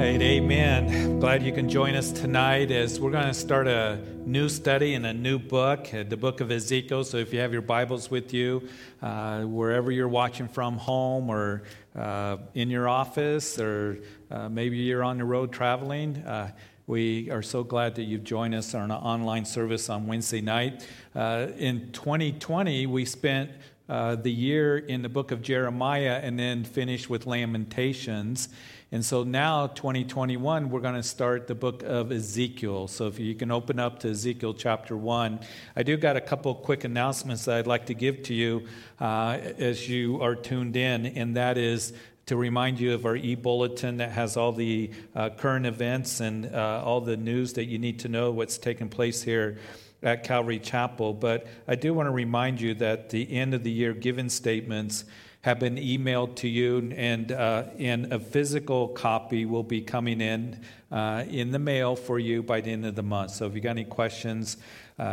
right, amen. Glad you can join us tonight as we're going to start a new study in a new book, the book of Ezekiel. So if you have your Bibles with you, wherever you're watching from home or in your office or maybe you're on the road traveling, we are so glad that you've joined us on an online service on Wednesday night. In 2020, we spent the year in the book of Jeremiah and then finished with Lamentations. And so now, 2021, we're going to start the book of Ezekiel. So if you can open up to Ezekiel chapter 1. I do got a couple quick announcements that I'd like to give to you as you are tuned in, and that is to remind you of our e-bulletin that has all the current events and all the news that you need to know what's taking place here at Calvary Chapel. But I do want to remind you that the end of the year giving statements have been emailed to you, and a physical copy will be coming in the mail for you by the end of the month. So if you got any questions,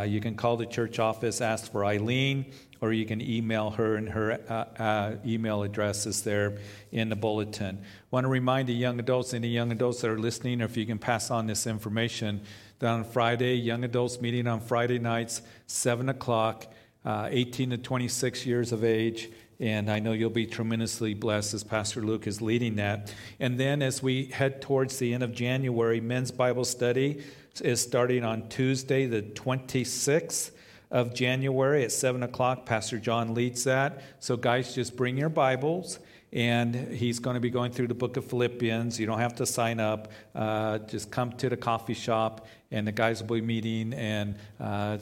you can call the church office, ask for Eileen, or you can email her, and her email address is there in the bulletin. Want to remind the young adults, any young adults that are listening, or if you can pass on this information, that on Friday, young adults meeting on Friday nights, 7 o'clock, 18 to 26 years of age, and I know you'll be tremendously blessed as Pastor Luke is leading that. And then as we head towards the end of January, men's Bible study is starting on Tuesday, the 26th of January at 7 o'clock. Pastor John leads that. So guys, just bring your Bibles, and he's going to be going through the book of Philippians. You don't have to sign up. Just come to the coffee shop, and the guys will be meeting and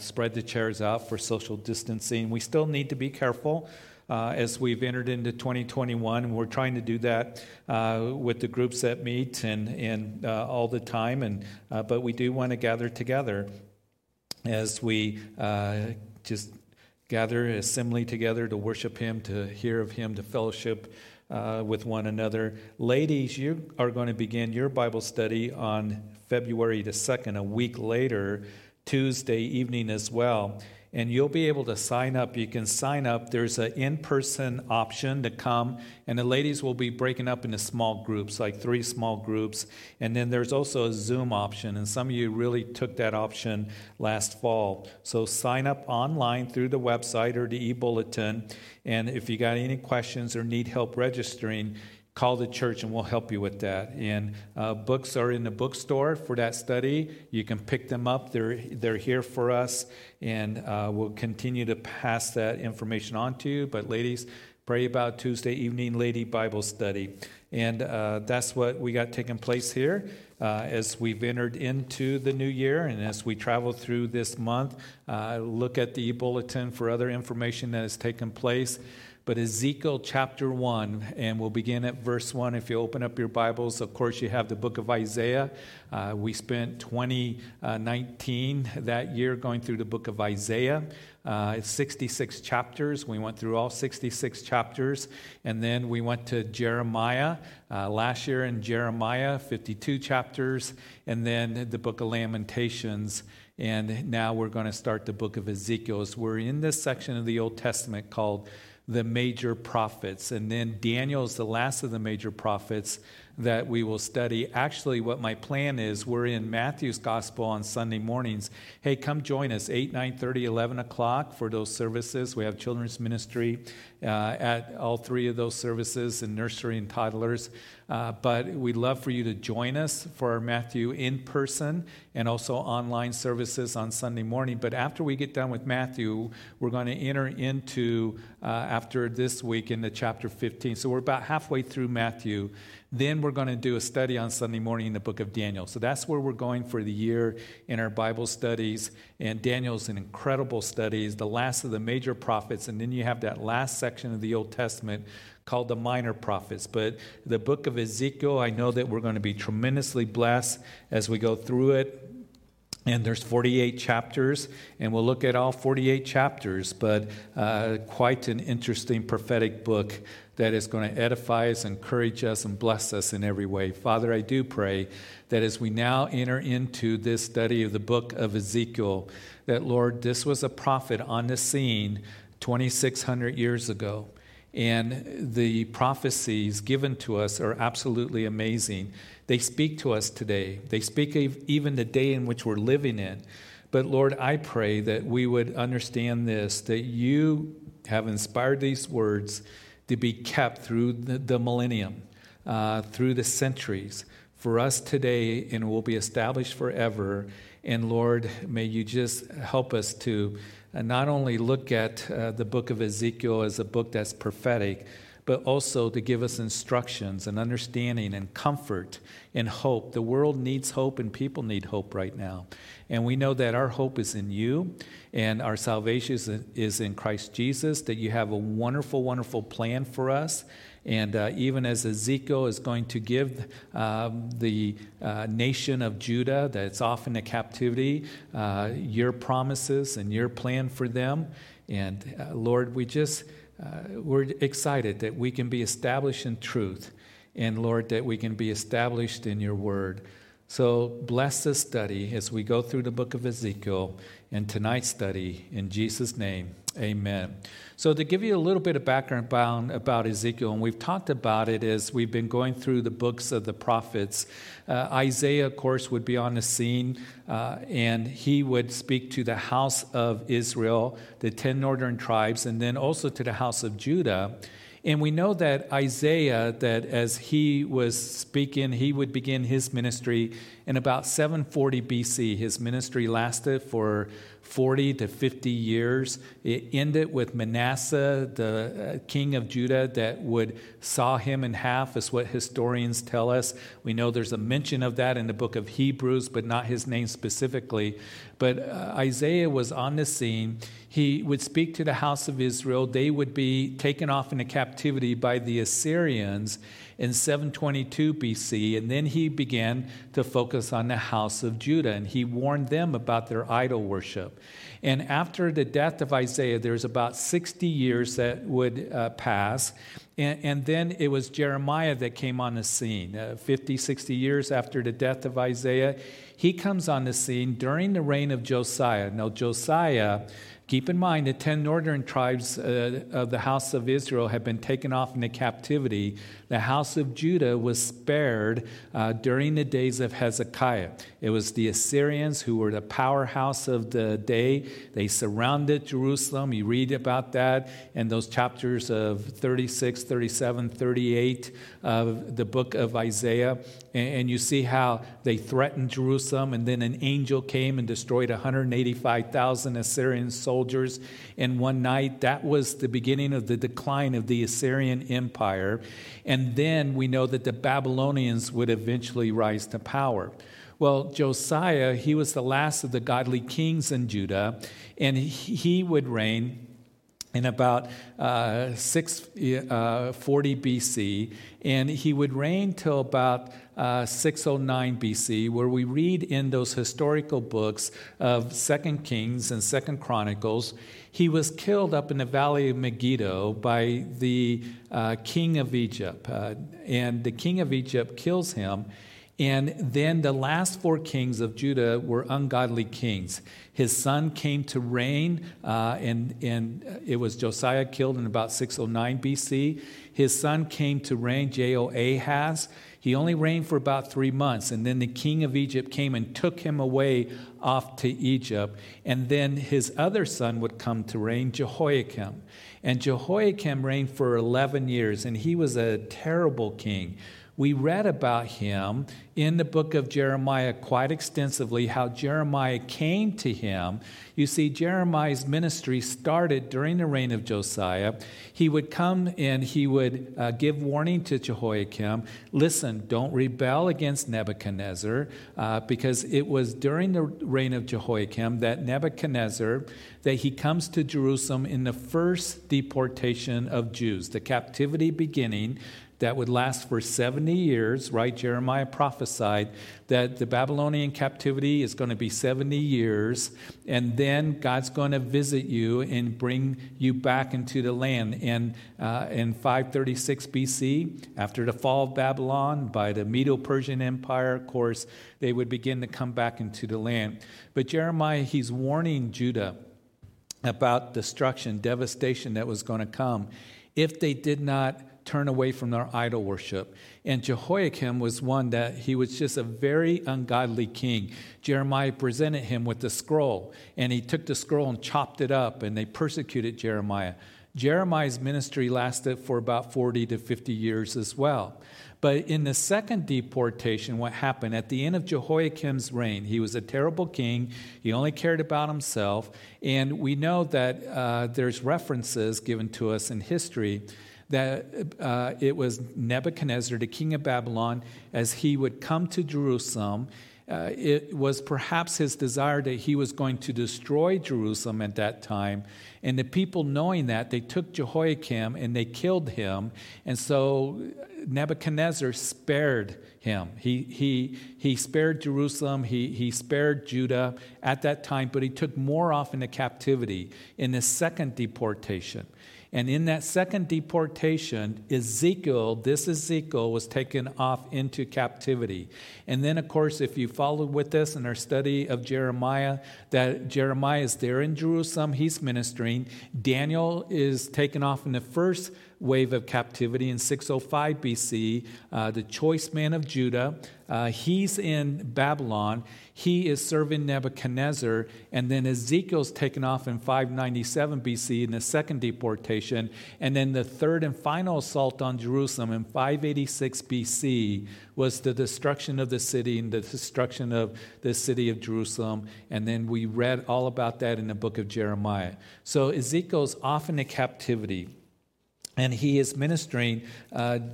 spread the chairs out for social distancing. We still need to be careful. As we've entered into 2021, we're trying to do that with the groups that meet and all the time. But we do want to gather together as we just gather, assembly together to worship Him, to hear of Him, to fellowship with one another. Ladies, you are going to begin your Bible study on February the 2nd, a week later, Tuesday evening as well. And you'll be able to sign up. You can sign up. There's an in-person option to come. And the ladies will be breaking up into small groups, like 3 small groups. And then there's also a Zoom option. And some of you really took that option last fall. So sign up online through the website or the e-bulletin. And if you got any questions or need help registering, call the church and we'll help you with that. And books are in the bookstore for that study. You can pick them up. They're here for us, and we'll continue to pass that information on to you. But ladies, pray about Tuesday evening lady Bible study. And that's what we got taking place here as we've entered into the new year and as we travel through this month. Look at the bulletin for other information that has taken place. But Ezekiel chapter 1, and we'll begin at verse 1. If you open up your Bibles, of course, you have the book of Isaiah. We spent 2019 that year going through the book of Isaiah. It's 66 chapters. We went through all 66 chapters. And then we went to Jeremiah. Last year in Jeremiah, 52 chapters. And then the book of Lamentations. And now we're going to start the book of Ezekiel. So we're in this section of the Old Testament called the major prophets. And then Daniel is the last of the major prophets that we will study. Actually, what my plan is, we're in Matthew's gospel on Sunday mornings. Hey, come join us, 8, 9:30, 11 o'clock for those services. We have children's ministry at all 3 of those services, and nursery and toddlers. But we'd love for you to join us for our Matthew in person and also online services on Sunday morning. But after we get done with Matthew, we're going to enter into, after this week, into chapter 15. So we're about halfway through Matthew. Then we're going to do a study on Sunday morning in the book of Daniel. So that's where we're going for the year in our Bible studies. And Daniel's an incredible study. He's the last of the major prophets. And then you have that last section of the Old Testament called the minor prophets. But the book of Ezekiel, I know that we're going to be tremendously blessed as we go through it. And there's 48 chapters, and we'll look at all 48 chapters, but quite an interesting prophetic book that is going to edify us, encourage us, and bless us in every way. Father, I do pray that as we now enter into this study of the book of Ezekiel, that, Lord, this was a prophet on the scene 2,600 years ago. And the prophecies given to us are absolutely amazing. They speak to us today. They speak even the day in which we're living in. But Lord, I pray that we would understand this, that you have inspired these words to be kept through the millennium, through the centuries, for us today, and will be established forever. And Lord, may you just help us to not only look at the book of Ezekiel as a book that's prophetic, but also to give us instructions and understanding and comfort and hope. The world needs hope and people need hope right now. And we know that our hope is in you and our salvation is in Christ Jesus, that you have a wonderful, wonderful plan for us. And even as Ezekiel is going to give the nation of Judah that's off into captivity your promises and your plan for them. And Lord, we're excited that we can be established in truth. And Lord, that we can be established in your word. So bless this study as we go through the book of Ezekiel and tonight's study in Jesus' name. Amen. So to give you a little bit of background about Ezekiel, and we've talked about it as we've been going through the books of the prophets. Isaiah, of course, would be on the scene, and he would speak to the house of Israel, the 10 northern tribes, and then also to the house of Judah. And we know that Isaiah, that as he was speaking, he would begin his ministry in about 740 BC. His ministry lasted for 40 to 50 years. It ended with Manasseh, the king of Judah, that would saw him in half, is what historians tell us. We know there's a mention of that in the book of Hebrews, but not his name specifically. But Isaiah was on the scene. He would speak to the house of Israel. They would be taken off into captivity by the Assyrians in 722 BC, and then he began to focus on the house of Judah, and he warned them about their idol worship. And after the death of Isaiah, there's about 60 years that would pass, and then it was Jeremiah that came on the scene. 50, 60 years after the death of Isaiah, he comes on the scene during the reign of Josiah. Now, Josiah, keep in mind, the 10 northern tribes of the house of Israel had been taken off into captivity. The house of Judah was spared during the days of Hezekiah. It was the Assyrians who were the powerhouse of the day. They surrounded Jerusalem. You read about that in those chapters of 36, 37, 38 of the book of Isaiah. And you see how they threatened Jerusalem, and then an angel came and destroyed 185,000 Assyrian soldiers in one night. That was the beginning of the decline of the Assyrian Empire. And then we know that the Babylonians would eventually rise to power. Well, Josiah, he was the last of the godly kings in Judah, and he would reign in about 640 BC, and he would reign till about 609 BC, where we read in those historical books of 2 Kings and 2 Chronicles. He was killed up in the valley of Megiddo by the king of Egypt, and the king of Egypt kills him. And then the last four kings of Judah were ungodly kings. His son came to reign, and it was Josiah killed in about 609 BC. His son came to reign, Jehoahaz. He only reigned for about 3 months, and then the king of Egypt came and took him away off to Egypt. And then his other son would come to reign, Jehoiakim. And Jehoiakim reigned for 11 years, and he was a terrible king. We read about him in the book of Jeremiah quite extensively, how Jeremiah came to him. You see, Jeremiah's ministry started during the reign of Josiah. He would come and he would give warning to Jehoiakim. Listen, don't rebel against Nebuchadnezzar, because it was during the reign of Jehoiakim that Nebuchadnezzar, that he comes to Jerusalem in the first deportation of Jews, the captivity beginning, that would last for 70 years, right? Jeremiah prophesied that the Babylonian captivity is going to be 70 years, and then God's going to visit you and bring you back into the land. And in 536 BC, after the fall of Babylon by the Medo-Persian Empire, of course, they would begin to come back into the land. But Jeremiah, he's warning Judah about destruction, devastation that was going to come. if they did not turn away from their idol worship. And Jehoiakim was one that he was just a very ungodly king. Jeremiah presented him with the scroll, and he took the scroll and chopped it up, and they persecuted Jeremiah. Jeremiah's ministry lasted for about 40 to 50 years as well. But in the second deportation, what happened? At the end of Jehoiakim's reign, he was a terrible king. He only cared about himself. And we know that there's references given to us in history that it was Nebuchadnezzar, the king of Babylon, as he would come to Jerusalem. It was perhaps his desire that he was going to destroy Jerusalem at that time. And the people, knowing that, they took Jehoiakim and they killed him. And so Nebuchadnezzar spared him. He spared Jerusalem. He spared Judah at that time, but he took more off into captivity in the second deportation. And in that second deportation, Ezekiel was taken off into captivity. And then, of course, if you followed with us in our study of Jeremiah, that Jeremiah is there in Jerusalem, he's ministering. Daniel is taken off in the first wave of captivity in 605 BC, the choice man of Judah. He's in Babylon. He is serving Nebuchadnezzar. And then Ezekiel's taken off in 597 BC in the second deportation. And then the third and final assault on Jerusalem in 586 BC was the destruction of the city and the destruction of the city of Jerusalem. And then we read all about that in the book of Jeremiah. So Ezekiel's off into captivity. And he is ministering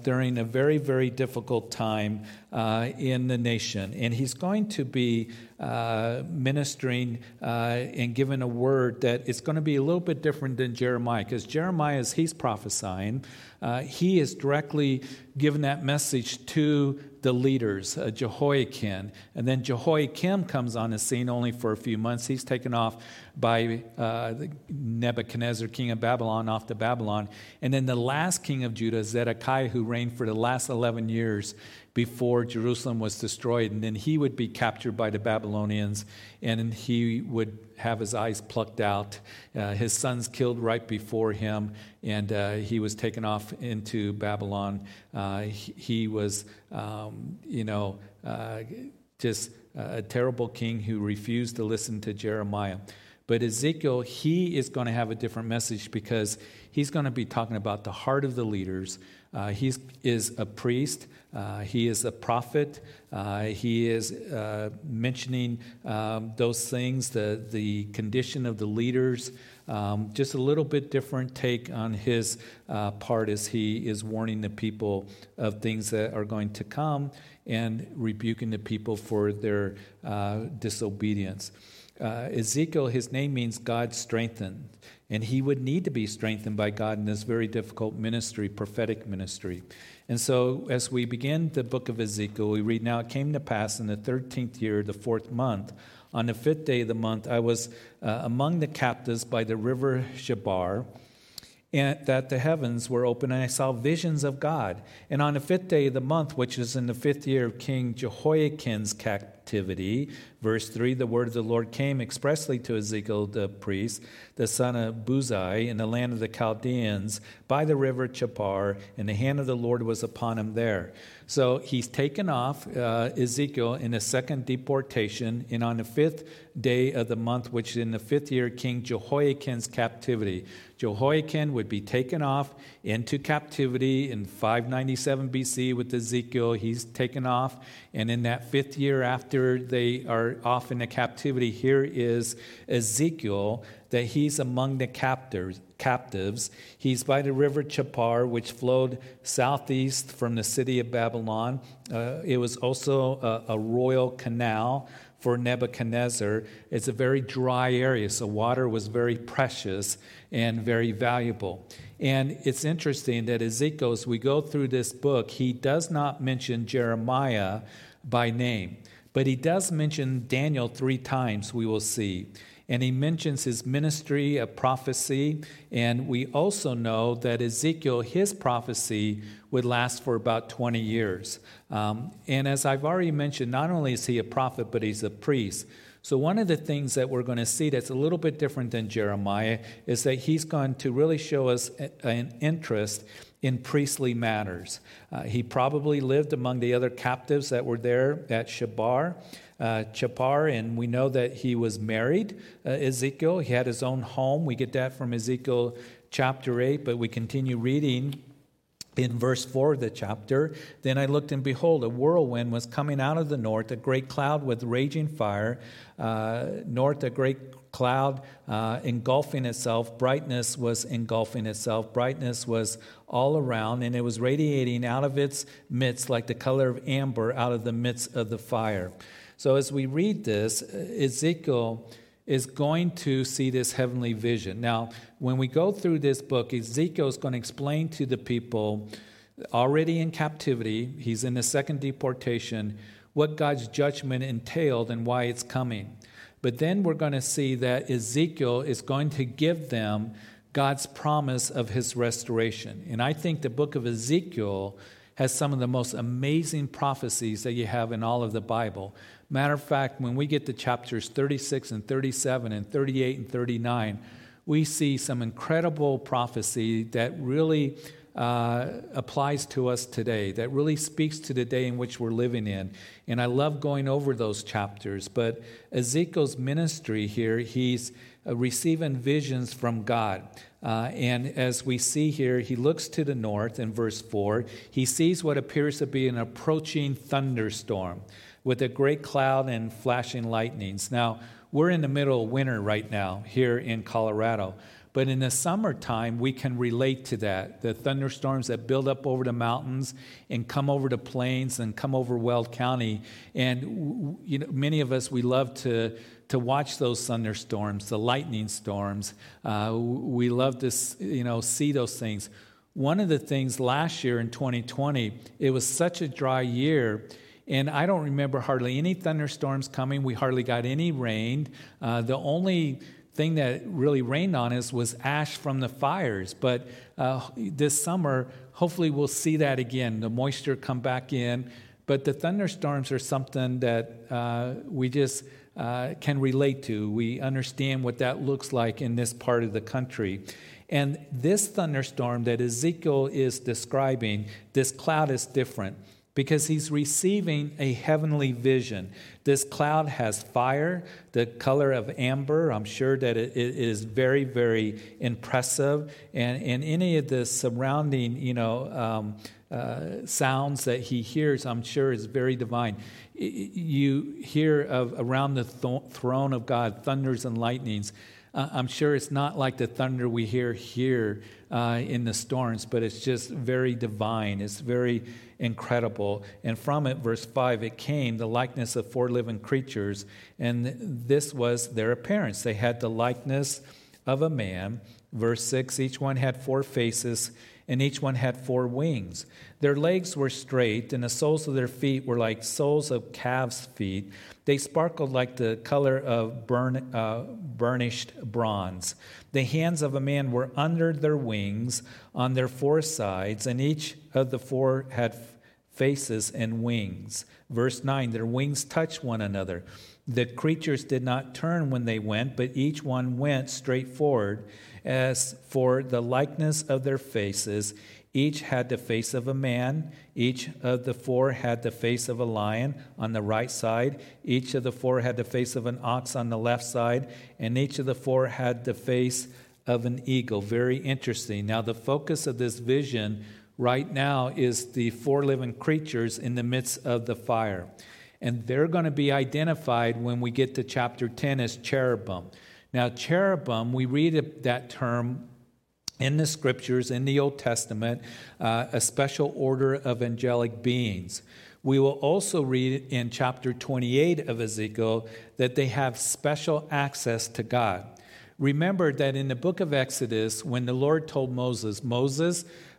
during a very, very difficult time in the nation. And he's going to be ministering and giving a word that it's going to be a little bit different than Jeremiah. Because Jeremiah, as he's prophesying, he is directly giving that message to the leaders, Jehoiachin. And then Jehoiakim comes on the scene only for a few months. He's taken off by Nebuchadnezzar, king of Babylon, off to Babylon. And then the last king of Judah, Zedekiah, who reigned for the last 11 years before Jerusalem was destroyed. And then he would be captured by the Babylonians, and he would have his eyes plucked out, his sons killed right before him, and he was taken off into Babylon. He was, just a terrible king who refused to listen to Jeremiah. But Ezekiel, he is going to have a different message because he's going to be talking about the heart of the leaders. He is a priest. He is a prophet. He is mentioning those things, the condition of the leaders. Just a little bit different take on his part as he is warning the people of things that are going to come and rebuking the people for their disobedience. Ezekiel, his name means God strengthened, and he would need to be strengthened by God in this very difficult ministry, prophetic ministry. And so as we begin the book of Ezekiel, we read, "Now it came to pass in the 13th year, the fourth month, on the fifth day of the month, I was among the captives by the river Chebar, and that the heavens were open, and I saw visions of God. And on the fifth day of the month, which is in the fifth year of King Jehoiakim's captivity," verse 3, "the word of the Lord came expressly to Ezekiel the priest, the son of Buzi, in the land of the Chaldeans, by the river Chebar, and the hand of the Lord was upon him there." So he's taken off, Ezekiel, in the second deportation, and on the fifth day of the month, which is in the fifth year of King Jehoiakim's captivity. Jehoiakim would be taken off into captivity in 597 BC with Ezekiel. He's taken off. And in that fifth year after they are off into captivity, here is Ezekiel, that he's among the captives. He's by the river Chebar, which flowed southeast from the city of Babylon. It was also a royal canal for Nebuchadnezzar. It's a very dry area, so water was very precious and very valuable. And it's interesting that Ezekiel, as we go through this book, he does not mention Jeremiah by name, but he does mention Daniel 3 times, we will see. And he mentions his ministry of prophecy. And we also know that Ezekiel, his prophecy would last for about 20 years. And as I've already mentioned, not only is he a prophet, but he's a priest. So one of the things that we're going to see that's a little bit different than Jeremiah is that he's going to really show us an interest in priestly matters. He probably lived among the other captives that were there at Chebar, and we know that he was married, Ezekiel. He had his own home. We get that from Ezekiel chapter 8, but we continue reading in verse 4 of the chapter. Then I looked, and behold, a whirlwind was coming out of the north, a great cloud with raging fire, north a great cloud engulfing itself. Brightness was engulfing itself. Brightness was all around, and it was radiating out of its midst like the color of amber out of the midst of the fire. So as we read this, Ezekiel is going to see this heavenly vision. Now, when we go through this book, Ezekiel is going to explain to the people already in captivity, he's in the second deportation, what God's judgment entailed and why it's coming. But then we're going to see that Ezekiel is going to give them God's promise of his restoration. And I think the book of Ezekiel has some of the most amazing prophecies that you have in all of the Bible. Matter of fact, when we get to chapters 36 and 37 and 38 and 39, we see some incredible prophecy that really applies to us today, that really speaks to the day in which we're living in. And I love going over those chapters. But Ezekiel's ministry here, he's receiving visions from God. And as we see here, he looks to the north in verse 4. He sees what appears to be an approaching thunderstorm with a great cloud and flashing lightnings. Now, we're in the middle of winter right now here in Colorado. But in the summertime, we can relate to that. The thunderstorms that build up over the mountains and come over the plains and come over Weld County. And you know, many of us, we love to watch those thunderstorms, the lightning storms. We love to see those things. One of the things last year in 2020, it was such a dry year, and I don't remember hardly any thunderstorms coming. We hardly got any rain. The only thing that really rained on us was ash from the fires. But this summer, hopefully we'll see that again, the moisture come back in. But the thunderstorms are something that we just can relate to. We understand what that looks like in this part of the country. And this thunderstorm that Ezekiel is describing, this cloud is different, because he's receiving a heavenly vision. This cloud has fire, the color of amber. I'm sure that it is very, very impressive. And any of the surrounding, sounds that he hears, I'm sure is very divine. You hear of around the throne of God, thunders and lightnings. I'm sure it's not like the thunder we hear here in the storms, but it's just very divine. It's very incredible. And from it, verse 5, it came the likeness of four living creatures, and this was their appearance. They had the likeness of a man. Verse 6, each one had four faces, and each one had four wings. Their legs were straight, and the soles of their feet were like soles of calves' feet. They sparkled like the color of burnished bronze. The hands of a man were under their wings on their four sides, and each of the four had faces and wings. Verse 9, their wings touched one another. The creatures did not turn when they went, but each one went straight forward. As for the likeness of their faces, each had the face of a man. Each of the four had the face of a lion on the right side. Each of the four had the face of an ox on the left side. And each of the four had the face of an eagle. Very interesting. Now, the focus of this vision right now is the four living creatures in the midst of the fire. And they're going to be identified when we get to chapter 10 as cherubim. Now, cherubim, we read that term in the scriptures, in the Old Testament, a special order of angelic beings. We will also read in chapter 28 of Ezekiel that they have special access to God. Remember that in the book of Exodus, when the Lord told Moses,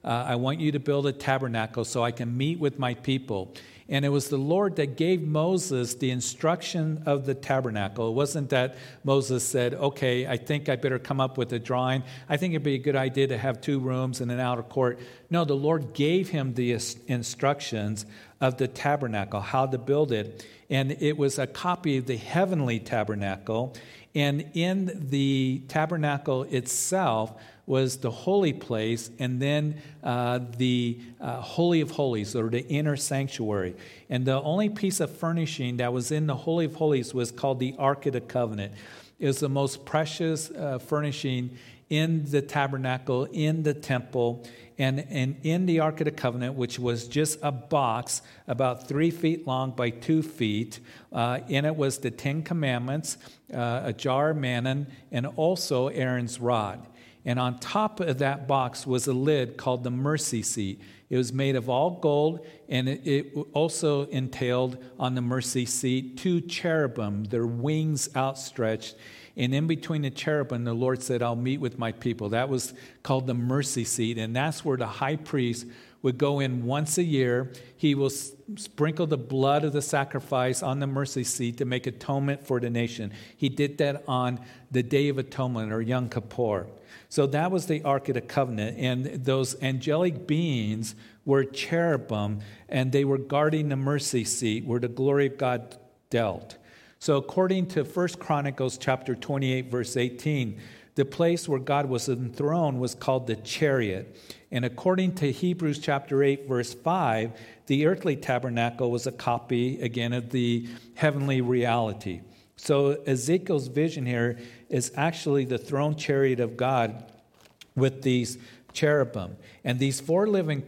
I want you to build a tabernacle so I can meet with my people. And it was the Lord that gave Moses the instruction of the tabernacle. It wasn't that Moses said, okay, I think I better come up with a drawing. I think it'd be a good idea to have two rooms and an outer court. No, the Lord gave him the instructions of the tabernacle, how to build it. And it was a copy of the heavenly tabernacle. And in the tabernacle itself was the holy place, and then the Holy of Holies, or the inner sanctuary. And the only piece of furnishing that was in the Holy of Holies was called the Ark of the Covenant. It was the most precious furnishing in the tabernacle, in the temple, and in the Ark of the Covenant, which was just a box about 3 feet long by 2 feet. In it was the Ten Commandments, a jar of manna, and also Aaron's rod. And on top of that box was a lid called the mercy seat. It was made of all gold, and it also entailed on the mercy seat two cherubim, their wings outstretched. And in between the cherubim, the Lord said, I'll meet with my people. That was called the mercy seat, and that's where the high priest would go in once a year. He will sprinkle the blood of the sacrifice on the mercy seat to make atonement for the nation. He did that on the Day of Atonement, or Yom Kippur. So that was the Ark of the Covenant, and those angelic beings were cherubim, and they were guarding the mercy seat where the glory of God dwelt. So according to 1 Chronicles chapter 28, verse 18, the place where God was enthroned was called the chariot. And according to Hebrews chapter 8, verse 5, the earthly tabernacle was a copy, again, of the heavenly reality. So Ezekiel's vision here is actually the throne chariot of God with these cherubim. And these four living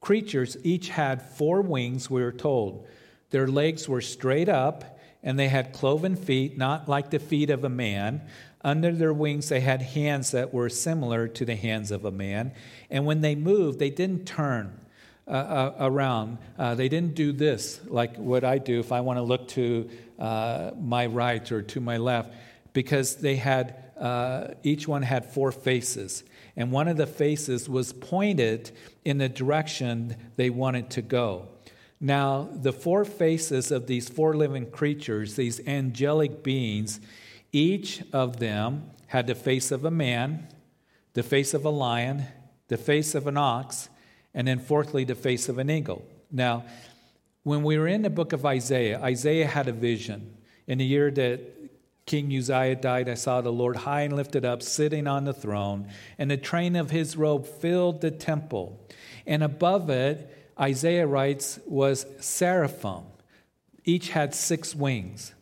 creatures each had four wings, we were told. Their legs were straight up, and they had cloven feet, not like the feet of a man. Under their wings, they had hands that were similar to the hands of a man. And when they moved, they didn't turn around. They didn't do this, like what I do if I want to look to my right or to my left, because they had each one had four faces. And one of the faces was pointed in the direction they wanted to go. Now, the four faces of these four living creatures, these angelic beings, each of them had the face of a man, the face of a lion, the face of an ox, and then fourthly, the face of an eagle. Now, when we were in the book of Isaiah, Isaiah had a vision. In the year that King Uzziah died, I saw the Lord high and lifted up, sitting on the throne, and the train of his robe filled the temple. And above it, Isaiah writes, was seraphim. Each had six wings.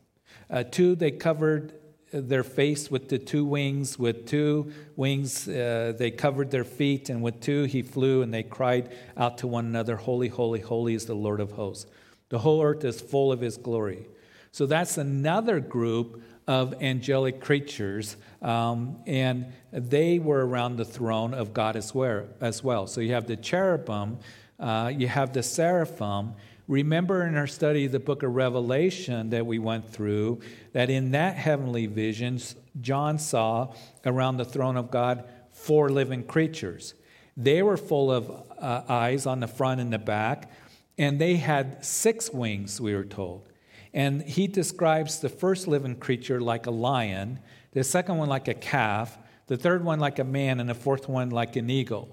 Two, they covered their face with the two wings. With two wings, they covered their feet. And with two, he flew, and they cried out to one another, holy, holy, holy is the Lord of hosts. The whole earth is full of his glory. So that's another group of angelic creatures, and they were around the throne of God as well. So you have the cherubim, you have the seraphim. Remember in our study of the book of Revelation that we went through, that in that heavenly vision, John saw around the throne of God four living creatures. They were full of eyes on the front and the back, and they had six wings, we were told. And he describes the first living creature like a lion, the second one like a calf, the third one like a man, and the fourth one like an eagle.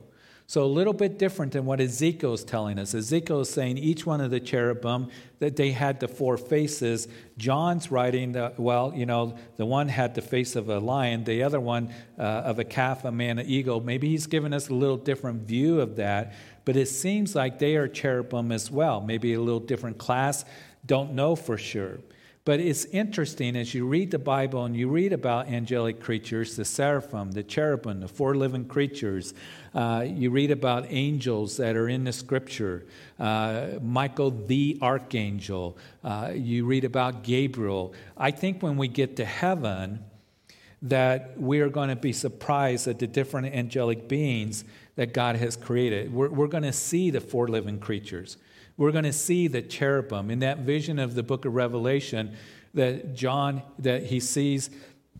So a little bit different than what Ezekiel is telling us. Ezekiel is saying each one of the cherubim, that they had the four faces. John's writing, the one had the face of a lion, the other one of a calf, a man, an eagle. Maybe he's given us a little different view of that, but it seems like they are cherubim as well. Maybe a little different class, don't know for sure. But it's interesting, as you read the Bible and you read about angelic creatures, the seraphim, the cherubim, the four living creatures, you read about angels that are in the Scripture, Michael the Archangel, you read about Gabriel. I think when we get to heaven, that we are going to be surprised at the different angelic beings that God has created. We're going to see the four living creatures. We're going to see the cherubim in that vision of the book of Revelation that John, that he sees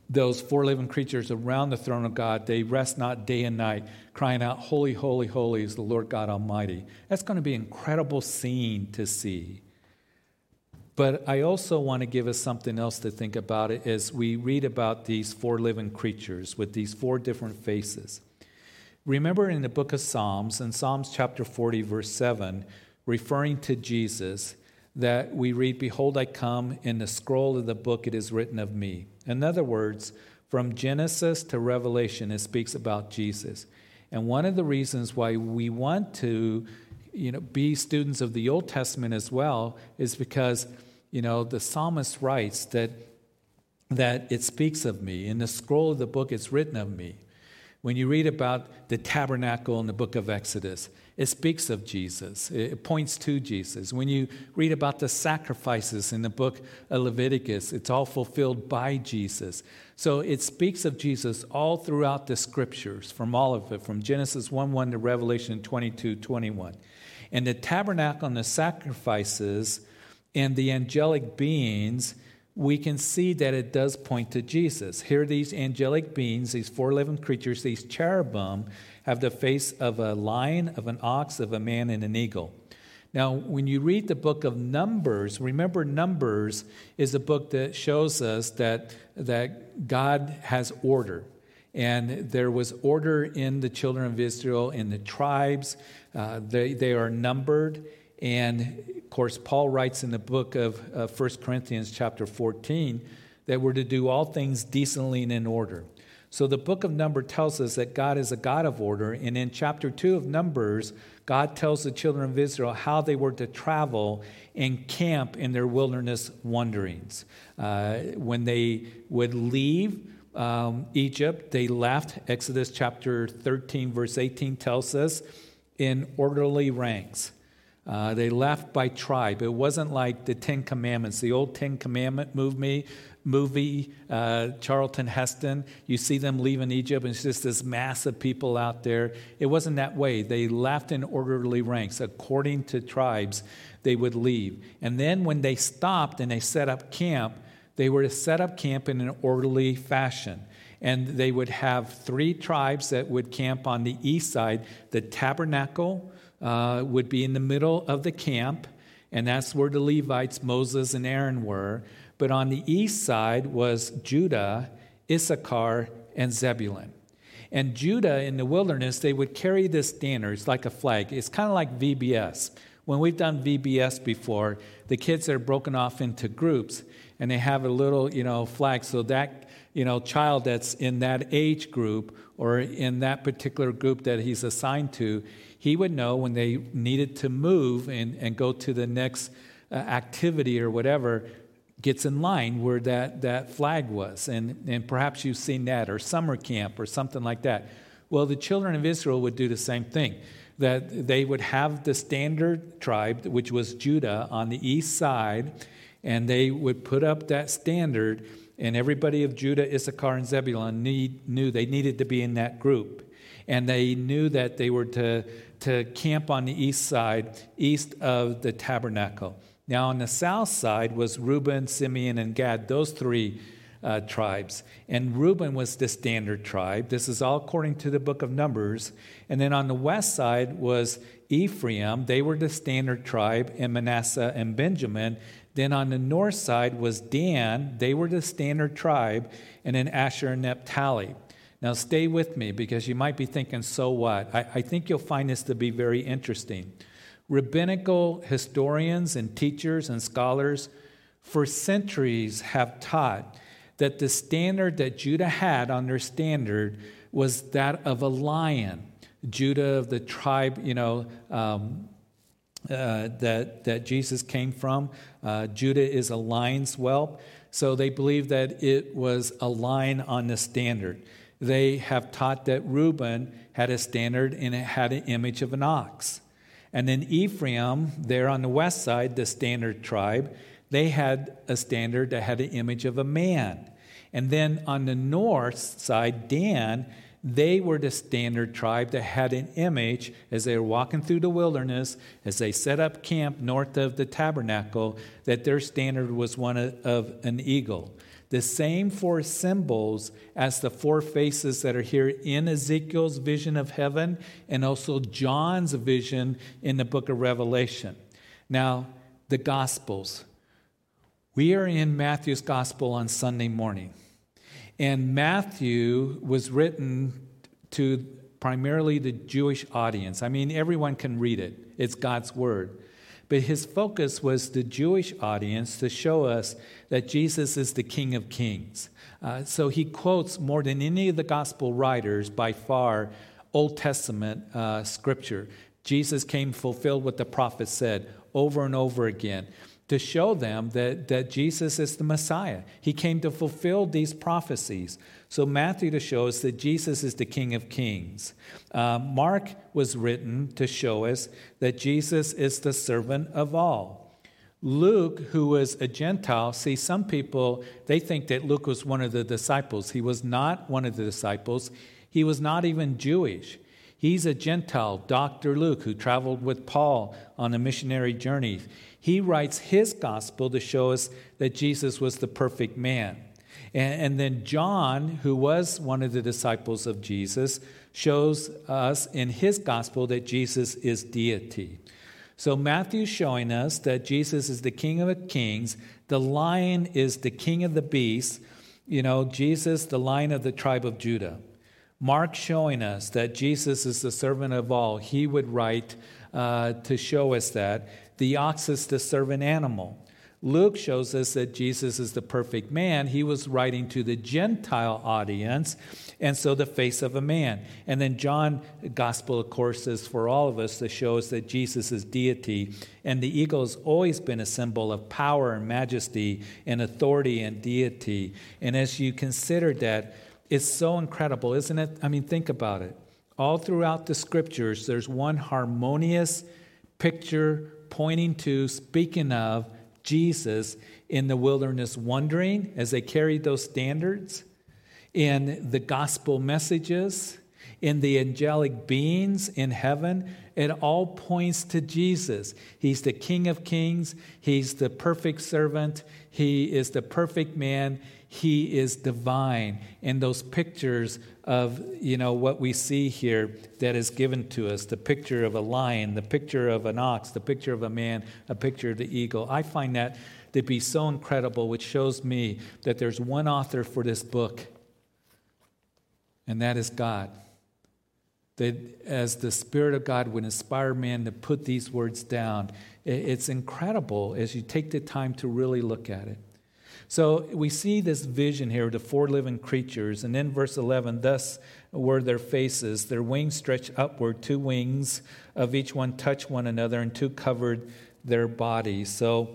those four living creatures around the throne of God, they rest not day and night, crying out, holy, holy, holy is the Lord God Almighty. That's going to be an incredible scene to see. But I also want to give us something else to think about as we read about these four living creatures with these four different faces. Remember in the book of Psalms, in Psalms chapter 40, verse 7, referring to Jesus, that we read, behold, I come, in the scroll of the book it is written of me. In other words, from Genesis to Revelation, it speaks about Jesus. And one of the reasons why we want to, be students of the Old Testament as well is because, the psalmist writes that it speaks of me. In the scroll of the book, it's written of me. When you read about the tabernacle in the book of Exodus, it speaks of Jesus. It points to Jesus. When you read about the sacrifices in the book of Leviticus, it's all fulfilled by Jesus. So it speaks of Jesus all throughout the scriptures, from all of it, from Genesis 1:1 to Revelation 22:21. And the tabernacle and the sacrifices and the angelic beings, we can see that it does point to Jesus. Here these angelic beings, these four living creatures, these cherubim, have the face of a lion, of an ox, of a man, and an eagle. Now, when you read the book of Numbers, remember Numbers is a book that shows us that God has order. And there was order in the children of Israel, in the tribes. They are numbered. And, of course, Paul writes in the book of 1 Corinthians chapter 14 that we're to do all things decently and in order. So the book of Numbers tells us that God is a God of order. And in chapter 2 of Numbers, God tells the children of Israel how they were to travel and camp in their wilderness wanderings. When they would leave Egypt, they left. Exodus chapter 13, verse 18 tells us, in orderly ranks. They left by tribe. It wasn't like the Ten Commandments, the old Ten Commandment movie, Charlton Heston. You see them leaving Egypt, and it's just this mass of people out there. It wasn't that way. They left in orderly ranks. According to tribes, they would leave. And then when they stopped and they set up camp, they were to set up camp in an orderly fashion. And they would have three tribes that would camp on the east side. The tabernacle would be in the middle of the camp, and that's where the Levites, Moses and Aaron, were. But on the east side was Judah, Issachar, and Zebulun. And Judah, in the wilderness, they would carry this standard. It's like a flag. It's kind of like VBS. When we've done VBS before, the kids are broken off into groups, and they have a little, flag. So that, child that's in that age group or in that particular group that he's assigned to, he would know when they needed to move and go to the next activity or whatever, gets in line where that flag was. And perhaps you've seen that, or summer camp or something like that. Well, the children of Israel would do the same thing, that they would have the standard tribe, which was Judah, on the east side, and they would put up that standard, and everybody of Judah, Issachar, and Zebulun knew they needed to be in that group. And they knew that they were to camp on the east side, east of the tabernacle. Now on the south side was Reuben, Simeon, and Gad, those three tribes. And Reuben was the standard tribe. This is all according to the book of Numbers. And then on the west side was Ephraim. They were the standard tribe, and Manasseh and Benjamin. Then on the north side was Dan. They were the standard tribe. And then Asher and Naphtali. Now stay with me, because you might be thinking, so what? I think you'll find this to be very interesting. Rabbinical historians and teachers and scholars for centuries have taught that the standard that Judah had on their standard was that of a lion. Judah of the tribe, that Jesus came from. Judah is a lion's whelp. So they believed that it was a lion on the standard. They have taught that Reuben had a standard, and it had an image of an ox. And then Ephraim, there on the west side, the standard tribe, they had a standard that had an image of a man. And then on the north side, Dan, they were the standard tribe that had an image. As they were walking through the wilderness, as they set up camp north of the tabernacle, that their standard was one of an eagle. the same four symbols as the four faces that are here in Ezekiel's vision of heaven and also John's vision in the book of Revelation. Now, the Gospels. We are in Matthew's Gospel on Sunday morning. And Matthew was written to primarily the Jewish audience. I mean, everyone can read it. It's God's word. But his focus was the Jewish audience to show us that Jesus is the King of Kings. So he quotes more than any of the gospel writers by far Old Testament scripture. Jesus came fulfilled what the prophets said over and over again to show them that Jesus is the Messiah. He came to fulfill these prophecies. So Matthew to show us that Jesus is the King of Kings. Mark was written to show us that Jesus is the servant of all. Luke, who was a Gentile, see, some people, they think that Luke was one of the disciples. He was not one of the disciples. He was not even Jewish. He's a Gentile, Dr. Luke, who traveled with Paul on a missionary journey. He writes his gospel to show us that Jesus was the perfect man. And then John, who was one of the disciples of Jesus, shows us in his gospel that Jesus is deity. So Matthew's showing us that Jesus is the King of Kings. The Lion is the King of the Beasts. You know, Jesus, the Lion of the tribe of Judah. Mark showing us that Jesus is the servant of all. He would write to show us that. The ox is the servant animal. Luke shows us that Jesus is the perfect man. He was writing to the Gentile audience, and so the face of a man. And then John's gospel, of course, is for all of us to show us that Jesus is deity. And the eagle has always been a symbol of power and majesty and authority and deity. And as you consider that, it's so incredible, isn't it? I mean, think about it. All throughout the scriptures, there's one harmonious picture pointing to, speaking of, Jesus in the wilderness wandering as they carried those standards, in the gospel messages, in the angelic beings in heaven. It all points to Jesus. He's the King of Kings. He's the perfect servant. He is the perfect man. He is divine. And those pictures of, you know, what we see here that is given to us, the picture of a lion, the picture of an ox, the picture of a man, a picture of the eagle. I find that to be so incredible, which shows me that there's one author for this book, and that is God. That as the Spirit of God would inspire man to put these words down, it's incredible as you take the time to really look at it. So we see this vision here of the four living creatures. And then verse 11, thus were their faces, their wings stretched upward. Two wings of each one touched one another, and two covered their bodies. So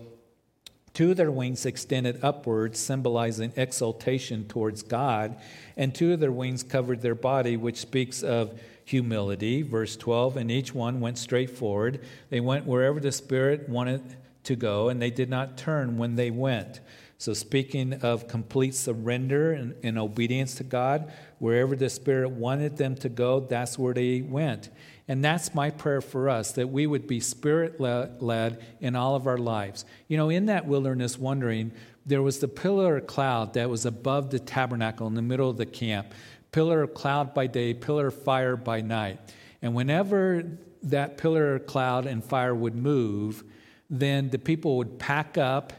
two of their wings extended upward, symbolizing exaltation towards God. And two of their wings covered their body, which speaks of humility. Verse 12, and each one went straight forward. They went wherever the Spirit wanted to go, and they did not turn when they went. So speaking of complete surrender and obedience to God, wherever the Spirit wanted them to go, that's where they went. And that's my prayer for us, that we would be Spirit-led in all of our lives. You know, in that wilderness wandering, there was the pillar of cloud that was above the tabernacle in the middle of the camp. Pillar of cloud by day, pillar of fire by night. And whenever that pillar of cloud and fire would move, then the people would pack up,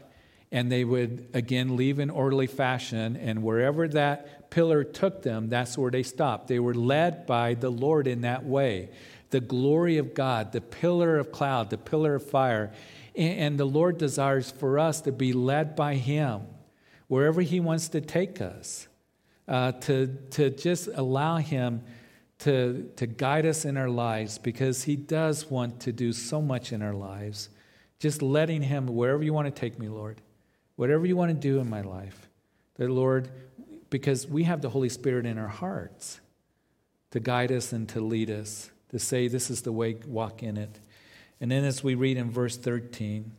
and they would, again, leave in orderly fashion. And wherever that pillar took them, that's where they stopped. They were led by the Lord in that way. The glory of God, the pillar of cloud, the pillar of fire. And the Lord desires for us to be led by Him wherever He wants to take us, to just allow Him to guide us in our lives, because He does want to do so much in our lives. Just letting Him, wherever you want to take me, Lord. Whatever you want to do in my life, dear Lord, because we have the Holy Spirit in our hearts to guide us and to lead us, to say this is the way, walk in it. And then as we read in verse 13,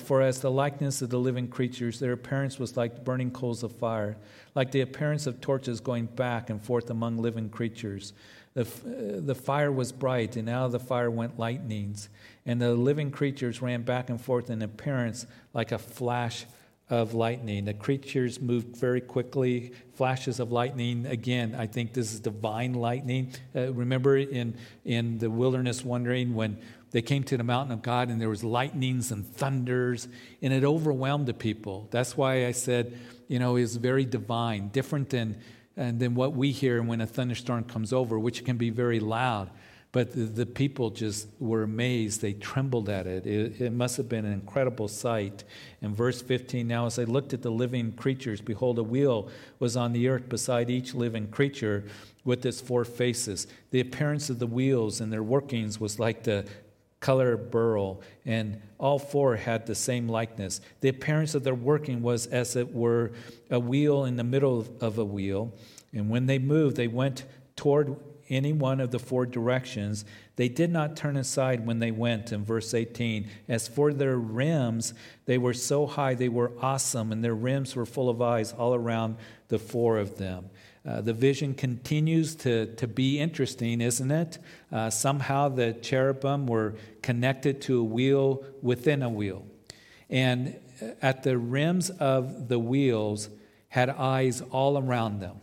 for as the likeness of the living creatures, their appearance was like burning coals of fire, like the appearance of torches going back and forth among living creatures. The fire was bright, and out of the fire went lightnings. And the living creatures ran back and forth in appearance like a flash of lightning. The creatures moved very quickly. Flashes of lightning. Again, I think this is divine lightning. Remember in the wilderness wandering when they came to the mountain of God and there was lightnings and thunders and it overwhelmed the people. That's why I said, you know, it's very divine, different than what we hear when a thunderstorm comes over, which can be very loud. But the people just were amazed. They trembled at it. It must have been an incredible sight. In verse 15, now as I looked at the living creatures, behold, a wheel was on the earth beside each living creature with its four faces. The appearance of the wheels and their workings was like the color of beryl, and all four had the same likeness. The appearance of their working was as it were a wheel in the middle of a wheel. And when they moved, they went toward any one of the four directions. They did not turn aside when they went. In verse 18, as for their rims, they were so high, they were awesome, and their rims were full of eyes all around the four of them. The vision continues to be interesting, isn't it? Somehow the cherubim were connected to a wheel within a wheel. And at the rims of the wheels had eyes all around them.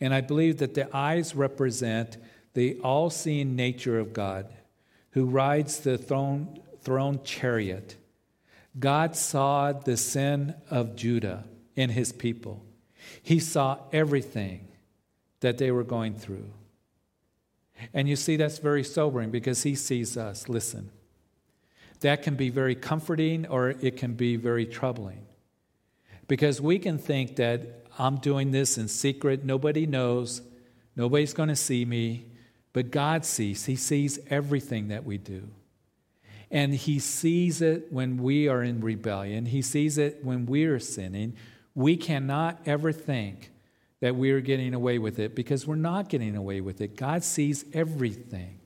And I believe that the eyes represent the all-seeing nature of God, who rides the throne chariot. God saw the sin of Judah and his people. He saw everything that they were going through. And you see, that's very sobering because he sees us. Listen, that can be very comforting or it can be very troubling. Because we can think that I'm doing this in secret. Nobody knows. Nobody's going to see me. But God sees. He sees everything that we do. And he sees it when we are in rebellion. He sees it when we are sinning. We cannot ever think that we are getting away with it because we're not getting away with it. God sees everything.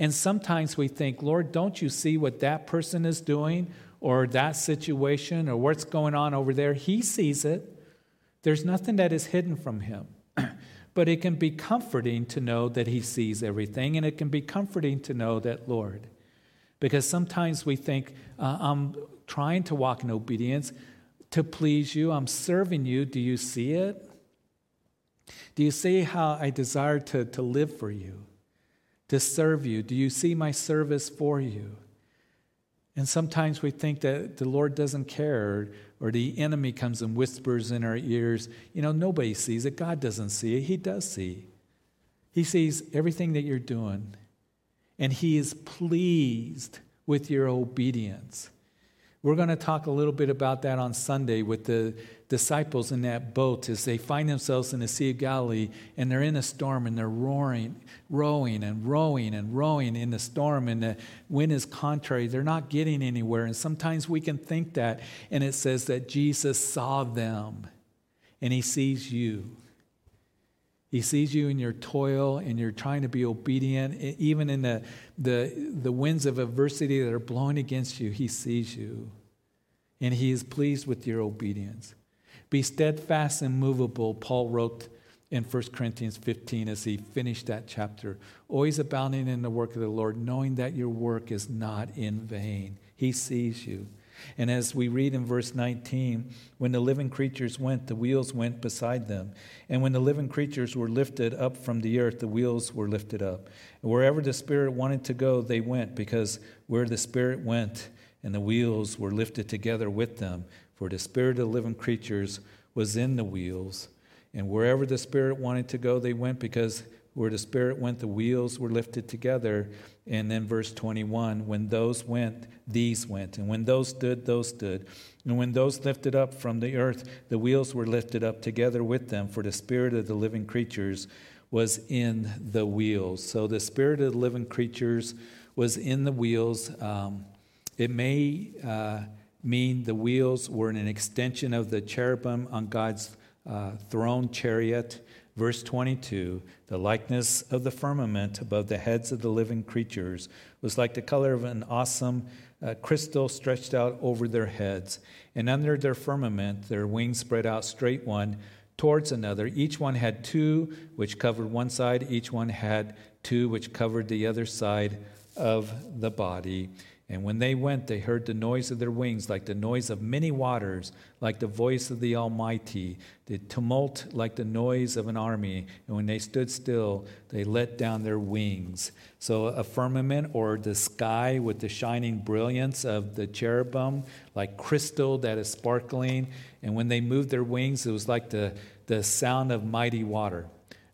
And sometimes we think, Lord, don't you see what that person is doing or that situation or what's going on over there? He sees it. There's nothing that is hidden from him. But it can be comforting to know that he sees everything, and it can be comforting to know that, Lord, because sometimes we think, I'm trying to walk in obedience to please you. I'm serving you. Do you see it? Do you see how I desire to live for you, to serve you? Do you see my service for you? And sometimes we think that the Lord doesn't care, or the enemy comes and whispers in our ears. You know, nobody sees it. God doesn't see it. He does see. He sees everything that you're doing, and he is pleased with your obedience. We're going to talk a little bit about that on Sunday with the disciples in that boat as they find themselves in the Sea of Galilee and they're in a storm and they're rowing in the storm and the wind is contrary. They're not getting anywhere. And sometimes we can think that. And it says that Jesus saw them and he sees you. He sees you in your toil and you're trying to be obedient. Even in the winds of adversity that are blowing against you, he sees you. And he is pleased with your obedience. Be steadfast and movable, Paul wrote in 1 Corinthians 15 as he finished that chapter. Always abounding in the work of the Lord, knowing that your work is not in vain. He sees you. And as we read in verse 19, when the living creatures went, the wheels went beside them. And when the living creatures were lifted up from the earth, the wheels were lifted up. And wherever the Spirit wanted to go, they went, because where the Spirit went, and the wheels were lifted together with them. For the Spirit of the living creatures was in the wheels. And wherever the Spirit wanted to go, they went, because where the Spirit went, the wheels were lifted together. And then verse 21, when those went, these went. And when those stood, those stood. And when those lifted up from the earth, the wheels were lifted up together with them, for the Spirit of the living creatures was in the wheels. So the Spirit of the living creatures was in the wheels. It may mean the wheels were an extension of the cherubim on God's throne chariot. Verse 22, the likeness of the firmament above the heads of the living creatures was like the color of an awesome crystal stretched out over their heads. And under their firmament, their wings spread out straight one towards another. Each one had two, which covered one side. Each one had two, which covered the other side of the body. And when they went, they heard the noise of their wings, like the noise of many waters, like the voice of the Almighty, the tumult like the noise of an army. And when they stood still, they let down their wings. So a firmament, or the sky with the shining brilliance of the cherubim, like crystal that is sparkling. And when they moved their wings, it was like the sound of mighty water.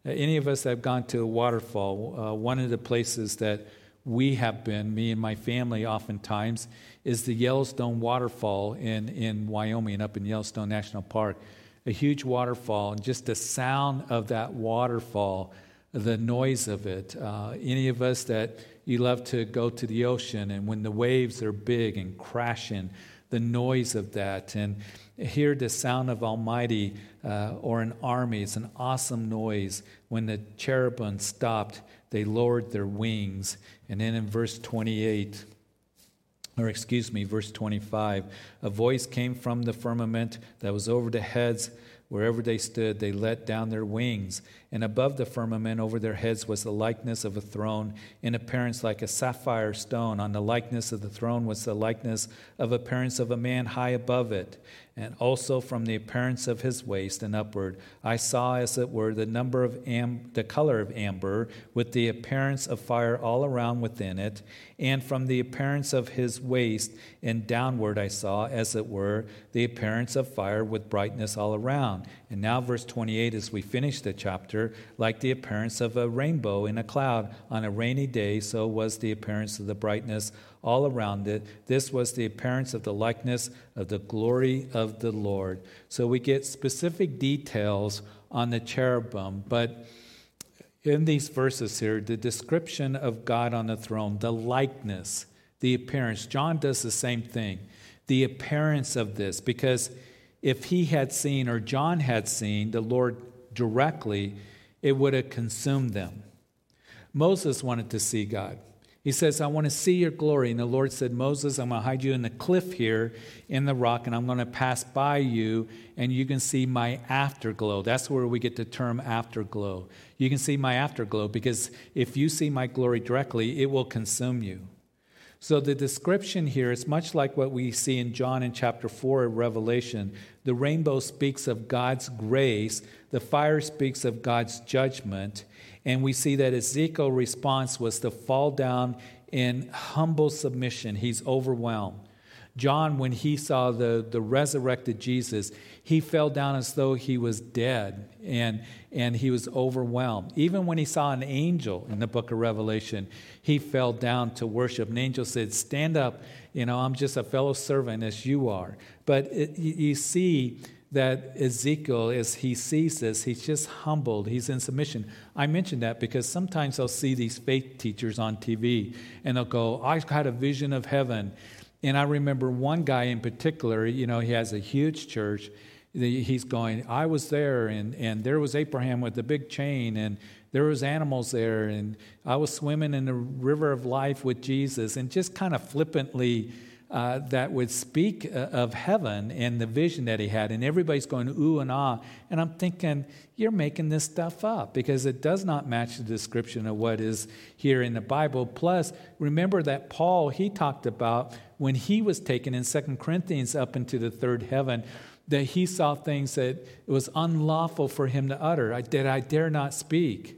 Any of us that have gone to a waterfall, one of the places that we have been, me and my family oftentimes, is the Yellowstone waterfall in Wyoming, up in Yellowstone National Park. A huge waterfall, and just the sound of that waterfall, the noise of it. Any of us that you love to go to the ocean, and when the waves are big and crashing, the noise of that, and hear the sound of Almighty or an army. It's an awesome noise. When the cherubim stopped, they lowered their wings. And then in verse 25, a voice came from the firmament that was over the heads. Wherever they stood, they let down their wings. And above the firmament over their heads was the likeness of a throne, in appearance like a sapphire stone. On the likeness of the throne was the likeness of appearance of a man high above it. And also from the appearance of his waist and upward, I saw, as it were, the color of amber, with the appearance of fire all around within it. And from the appearance of his waist and downward, I saw, as it were, the appearance of fire with brightness all around. And now verse 28, as we finish the chapter, like the appearance of a rainbow in a cloud on a rainy day, so was the appearance of the brightness all around it. This was the appearance of the likeness of the glory of the Lord. So we get specific details on the cherubim, but in these verses here, the description of God on the throne, the likeness, the appearance. John does the same thing, the appearance of this, because if he had seen, or John had seen, the Lord directly, it would have consumed them. Moses wanted to see God. He says, I want to see your glory. And the Lord said, Moses, I'm going to hide you in the cliff here in the rock, and I'm going to pass by you, and you can see my afterglow. That's where we get the term afterglow. You can see my afterglow, because if you see my glory directly, it will consume you. So the description here is much like what we see in John in chapter 4 of Revelation. The rainbow speaks of God's grace. The fire speaks of God's judgment. And we see that Ezekiel's response was to fall down in humble submission. He's overwhelmed. John, when he saw the resurrected Jesus, he fell down as though he was dead, and he was overwhelmed. Even when he saw an angel in the book of Revelation, he fell down to worship. An angel said, stand up, I'm just a fellow servant as you are. But you see that Ezekiel, as he sees this, he's just humbled. He's in submission. I mention that because sometimes I'll see these faith teachers on TV, and they'll go, I had a vision of heaven. And I remember one guy in particular, he has a huge church. He's going, I was there, and there was Abraham with the big chain, and there was animals there, and I was swimming in the river of life with Jesus, and just kind of flippantly that would speak of heaven and the vision that he had. And everybody's going, ooh and ah. And I'm thinking, you're making this stuff up, because it does not match the description of what is here in the Bible. Plus, remember that Paul, he talked about when he was taken in 2 Corinthians up into the third heaven, that he saw things that it was unlawful for him to utter, that I dare not speak.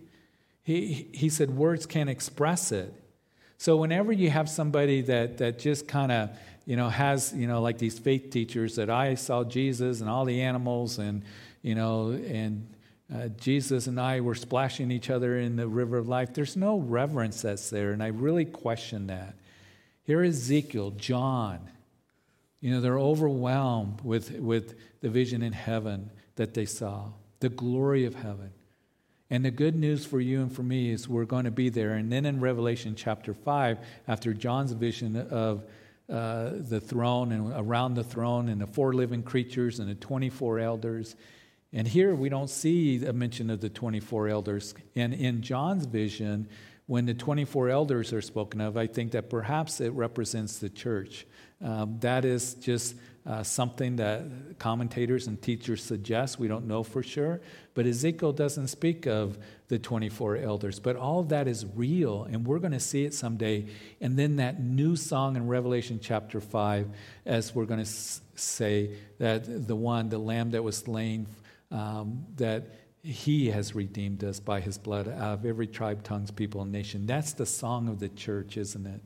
He said words can't express it. So whenever you have somebody that just kind of, has, like these faith teachers that I saw Jesus and all the animals and, Jesus and I were splashing each other in the river of life, there's no reverence that's there, and I really question that. Here is Ezekiel, John. They're overwhelmed with the vision in heaven that they saw, the glory of heaven. And the good news for you and for me is we're going to be there. And then in Revelation chapter 5, after John's vision of the throne and around the throne and the 4 living creatures and the 24 elders, and here we don't see a mention of the 24 elders. And in John's vision, when the 24 elders are spoken of, I think that perhaps it represents the church. That is just something that commentators and teachers suggest. We don't know for sure. But Ezekiel doesn't speak of the 24 elders. But all of that is real, and we're going to see it someday. And then that new song in Revelation chapter 5, as we're going to say that the lamb that was slain, that he has redeemed us by his blood out of every tribe, tongues, people, and nation. That's the song of the church, isn't it?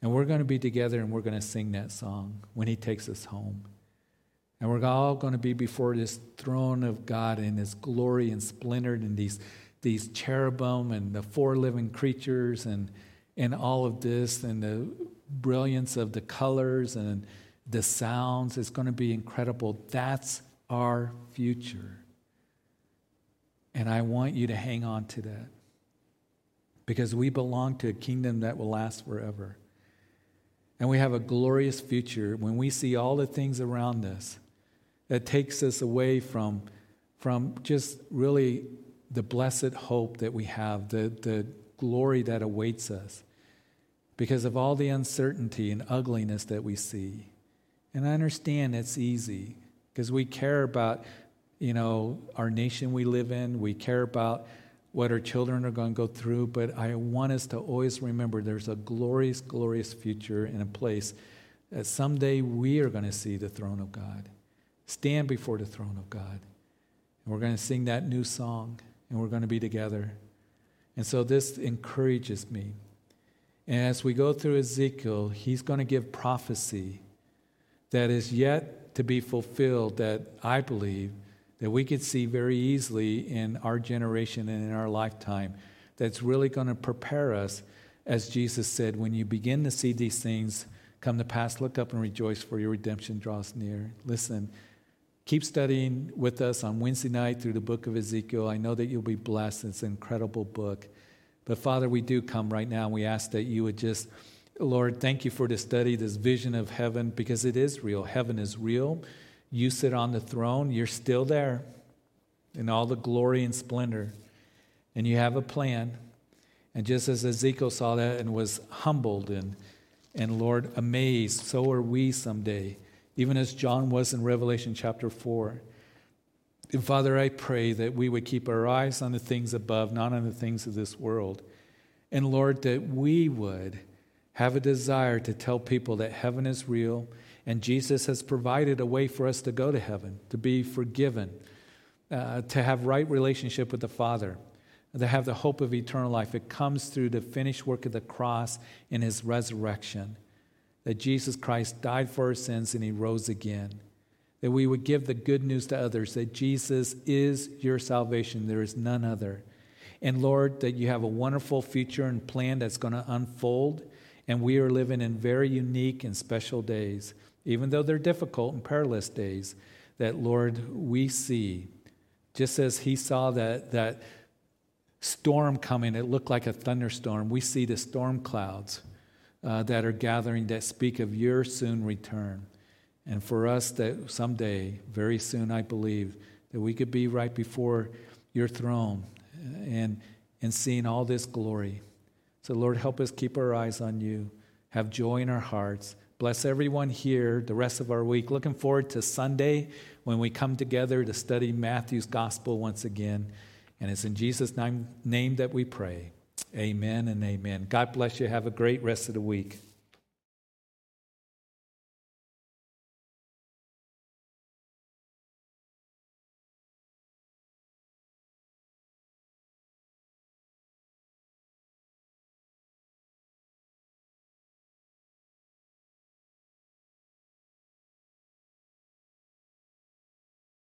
And we're going to be together and we're going to sing that song when he takes us home. And we're all going to be before this throne of God in his glory and splendor, and these cherubim and the four living creatures and all of this, and the brilliance of the colors and the sounds. It's going to be incredible. That's our future. And I want you to hang on to that, because we belong to a kingdom that will last forever. And we have a glorious future when we see all the things around us that takes us away from just really the blessed hope that we have, the glory that awaits us, because of all the uncertainty and ugliness that we see. And I understand it's easy, because we care about, our nation we live in. We care about what our children are going to go through. But I want us to always remember there's a glorious, glorious future in a place that someday we are going to see the throne of God, stand before the throne of God. And we're going to sing that new song, and we're going to be together. And so this encourages me. And as we go through Ezekiel, he's going to give prophecy that is yet to be fulfilled, that I believe that we could see very easily in our generation and in our lifetime, that's really going to prepare us. As Jesus said, when you begin to see these things come to pass, look up and rejoice, for your redemption draws near. Listen, keep studying with us on Wednesday night through the book of Ezekiel. I know that you'll be blessed. It's an incredible book. But Father, we do come right now, and we ask that you would just, Lord, thank you for this study, this vision of heaven, because it is real. Heaven is real. You sit on the throne. You're still there in all the glory and splendor. And you have a plan. And just as Ezekiel saw that and was humbled and Lord, amazed, so are we someday, even as John was in Revelation chapter 4. And Father, I pray that we would keep our eyes on the things above, not on the things of this world. And Lord, that we would have a desire to tell people that heaven is real, and Jesus has provided a way for us to go to heaven, to be forgiven, to have right relationship with the Father, to have the hope of eternal life. It comes through the finished work of the cross and his resurrection, that Jesus Christ died for our sins and he rose again, that we would give the good news to others, that Jesus is your salvation. There is none other. And Lord, that you have a wonderful future and plan that's going to unfold, and we are living in very unique and special days, even though they're difficult and perilous days, that, Lord, we see, just as he saw that storm coming, it looked like a thunderstorm, we see the storm clouds that are gathering that speak of your soon return. And for us, that someday, very soon, I believe, that we could be right before your throne and seeing all this glory. So, Lord, help us keep our eyes on you, have joy in our hearts. Bless everyone here the rest of our week. Looking forward to Sunday when we come together to study Matthew's gospel once again. And it's in Jesus' name that we pray. Amen and amen. God bless you. Have a great rest of the week.